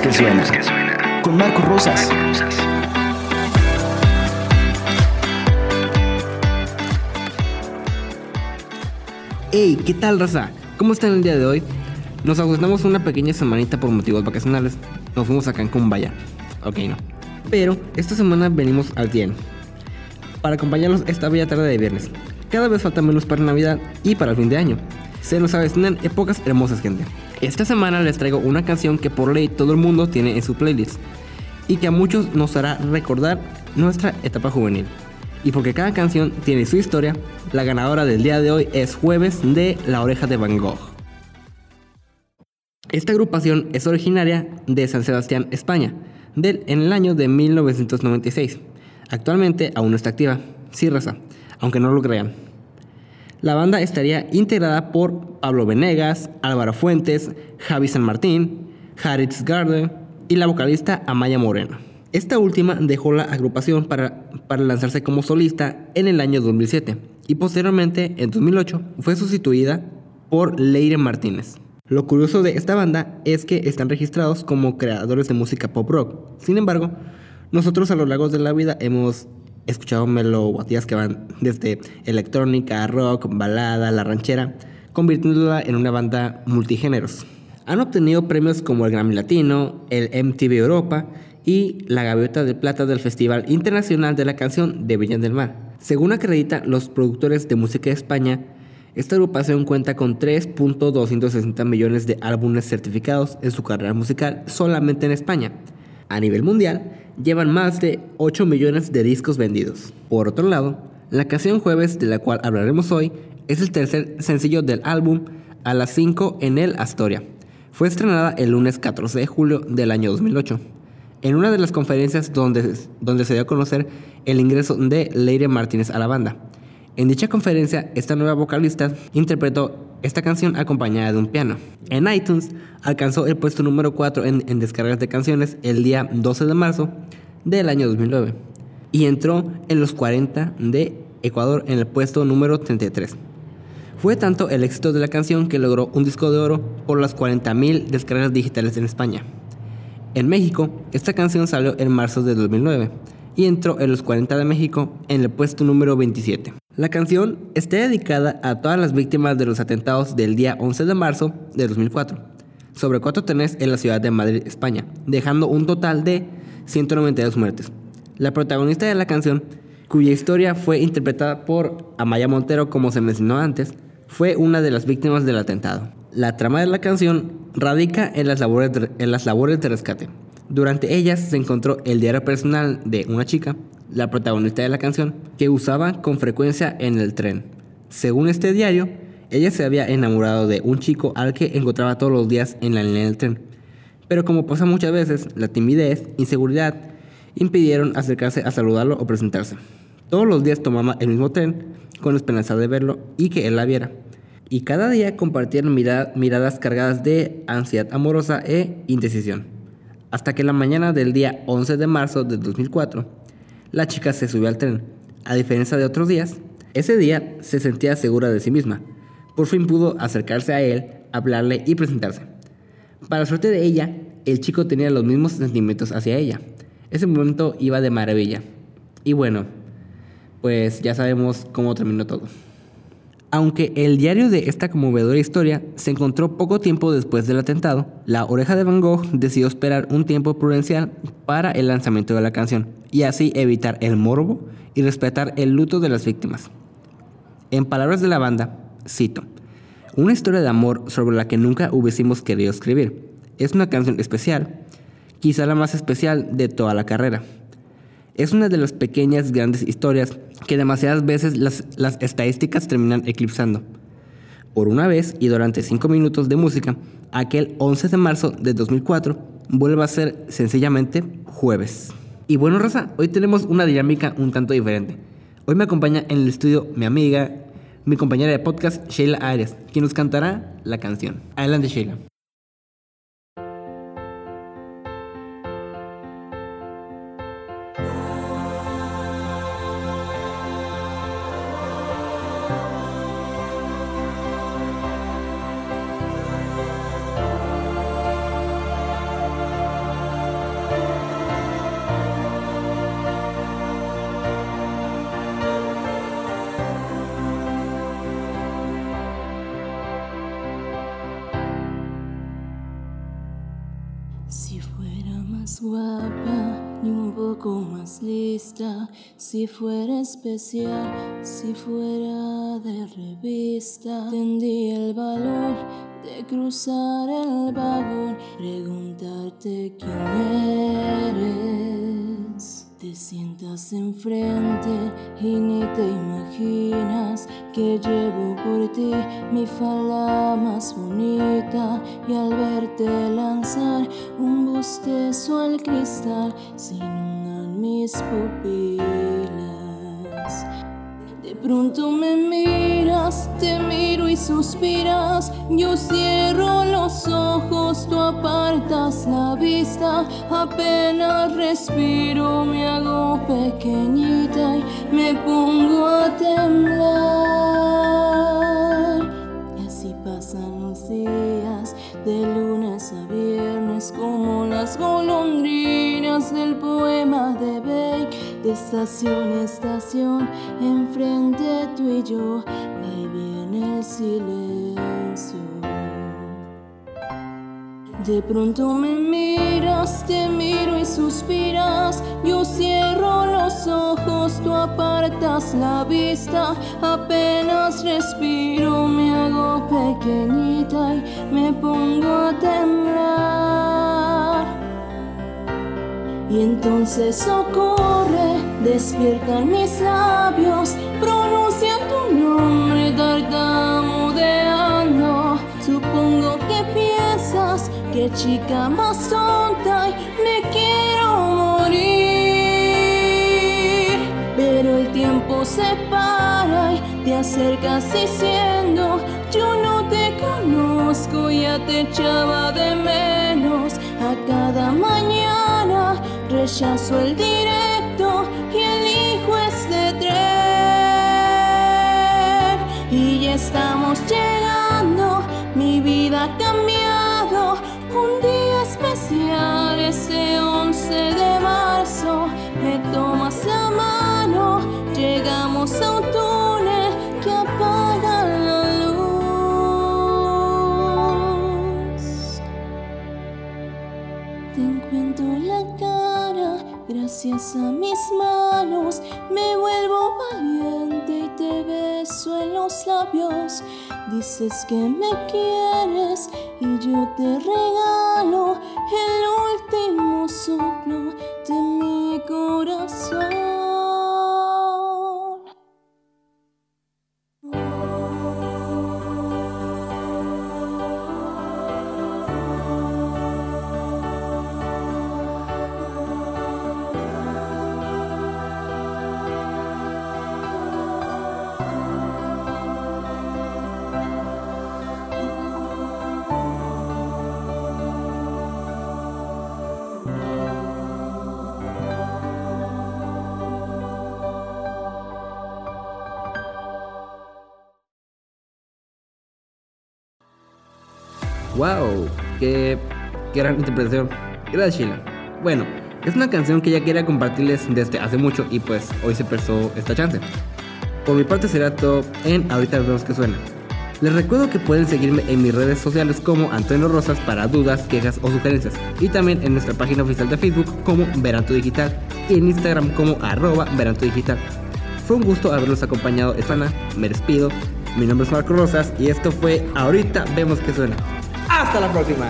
Ritmos que suenan. Con Marco Rosas. Hey, ¿qué tal, raza? ¿Cómo están el día de hoy? Nos ajustamos una pequeña semanita por motivos vacacionales. Nos fuimos a Cancún, vaya. Ok, no. Pero esta semana venimos al 100 para acompañarnos esta bella tarde de viernes. Cada vez falta menos para Navidad y para el fin de año. Se nos avecinan épocas hermosas, gente. Esta semana les traigo una canción que por ley todo el mundo tiene en su playlist y que a muchos nos hará recordar nuestra etapa juvenil. Y porque cada canción tiene su historia, la ganadora del día de hoy es Jueves de La Oreja de Van Gogh. Esta agrupación es originaria de San Sebastián, España, en el año de 1996. Actualmente aún no está activa, sí, raza, aunque no lo crean. La banda estaría integrada por Pablo Venegas, Álvaro Fuentes, Javi San Martín, Haritz Garde y la vocalista Amaya Moreno. Esta última dejó la agrupación para lanzarse como solista en el año 2007 y posteriormente, en 2008, fue sustituida por Leire Martínez. Lo curioso de esta banda es que están registrados como creadores de música pop rock. Sin embargo, nosotros a lo largo de la vida hemos escuchado melodías que van desde electrónica, rock, balada, la ranchera, convirtiéndola en una banda multigéneros. Han obtenido premios como el Grammy Latino, el MTV Europa y la Gaviota de Plata del Festival Internacional de la Canción de Viña del Mar. Según acreditan los productores de música de España, esta agrupación cuenta con 3.260 millones de álbumes certificados en su carrera musical solamente en España. A nivel mundial, llevan más de 8 millones de discos vendidos. Por otro lado, la canción Jueves, de la cual hablaremos hoy, es el tercer sencillo del álbum A las 5 en el Astoria. Fue estrenada el lunes 14 de julio del año 2008, en una de las conferencias donde se dio a conocer el ingreso de Leire Martínez a la banda. En dicha conferencia, esta nueva vocalista interpretó esta canción acompañada de un piano. En iTunes alcanzó el puesto número 4 en descargas de canciones el día 12 de marzo del año 2009 y entró en los 40 de Ecuador en el puesto número 33. Fue tanto el éxito de la canción que logró un disco de oro por las 40,000 descargas digitales en España. En México, esta canción salió en marzo de 2009 y entró en los 40 de México en el puesto número 27. La canción está dedicada a todas las víctimas de los atentados del día 11 de marzo de 2004 sobre 4 trenes en la ciudad de Madrid, España, dejando un total de 192 muertes. La protagonista de la canción, cuya historia fue interpretada por Amaia Montero, como se mencionó antes, fue una de las víctimas del atentado. La trama de la canción radica en las labores de rescate. Durante ellas se encontró el diario personal de una chica, la protagonista de la canción, que usaba con frecuencia en el tren. Según este diario, ella se había enamorado de un chico al que encontraba todos los días en la línea del tren. Pero como pasa muchas veces, la timidez e inseguridad impidieron acercarse a saludarlo o presentarse. Todos los días tomaba el mismo tren, con la esperanza de verlo y que él la viera. Y cada día compartían miradas cargadas de ansiedad amorosa e indecisión. Hasta que la mañana del día 11 de marzo de 2004... la chica se subió al tren. A diferencia de otros días, ese día se sentía segura de sí misma. Por fin pudo acercarse a él, hablarle y presentarse. Para suerte de ella, el chico tenía los mismos sentimientos hacia ella. Ese momento iba de maravilla. Y bueno, pues ya sabemos cómo terminó todo. Aunque el diario de esta conmovedora historia se encontró poco tiempo después del atentado, La Oreja de Van Gogh decidió esperar un tiempo prudencial para el lanzamiento de la canción y así evitar el morbo y respetar el luto de las víctimas. En palabras de la banda, cito: "Una historia de amor sobre la que nunca hubiésemos querido escribir. Es una canción especial, quizá la más especial de toda la carrera. Es una de las pequeñas grandes historias que demasiadas veces las estadísticas terminan eclipsando. Por una vez y durante 5 minutos de música, aquel 11 de marzo de 2004 vuelve a ser sencillamente Jueves". Y bueno, raza, hoy tenemos una dinámica un tanto diferente. Hoy me acompaña en el estudio mi compañera de podcast, Sheila Arias, quien nos cantará la canción. Adelante, Sheila. más guapa ni un poco más lista. Si fuera especial, si fuera de revista, tendría el valor de cruzar el vagón, preguntarte quién eres. Te sientas enfrente y ni te imaginas que llevo por ti mi falda más bonita. Y al verte lanzar un bostezo al cristal, se inundan mis pupilas. De pronto me miras, te miro y suspiras. Yo cierro los ojos, tú apartas la vista. Apenas respiro, me hago pequeñita y me pongo a temblar. Y así pasan los días, de lunes a viernes, como las golondrinas del poema de Beck. De estación a estación, enfrente tú y yo, va y viene el silencio. De pronto me miras, te miro y suspiras. Yo cierro los ojos, tú apartas la vista. Apenas respiro, me hago pequeñita y me pongo a temblar. Y entonces ocurre, despiertan mis labios, pronuncian tu nombre tartamudeando. Supongo que piensas, qué chica más tonta, y me quiero morir. Pero el tiempo se para y te acercas diciendo, yo no te conozco, ya te echaba de menos. A cada mañana rechazo el directo y elijo este tren. Y ya estamos llegando, mi vida ha cambiado. Un día especial, este 11 de marzo. Me tomas la mano, llegamos a un túnel que apaga la luz. Te encuentro la cara, gracias a mis manos me vuelvo valiente y te beso en los labios. Dices que me quieres y yo te regalo el último soplo de mi corazón. ¡Wow! ¡Qué gran interpretación! Gracias, Sheila. Bueno, es una canción que ya quería compartirles desde hace mucho y pues hoy se prestó esta chance. Por mi parte será todo en Ahorita Vemos Que Suena. Les recuerdo que pueden seguirme en mis redes sociales como Antonio Rosas para dudas, quejas o sugerencias. Y también en nuestra página oficial de Facebook como VerantoDigital y en Instagram como @VerantoDigital. Fue un gusto haberlos acompañado esta semana. Me despido. Mi nombre es Marco Rosas y esto fue Ahorita Vemos Que Suena. ¡Hasta la próxima!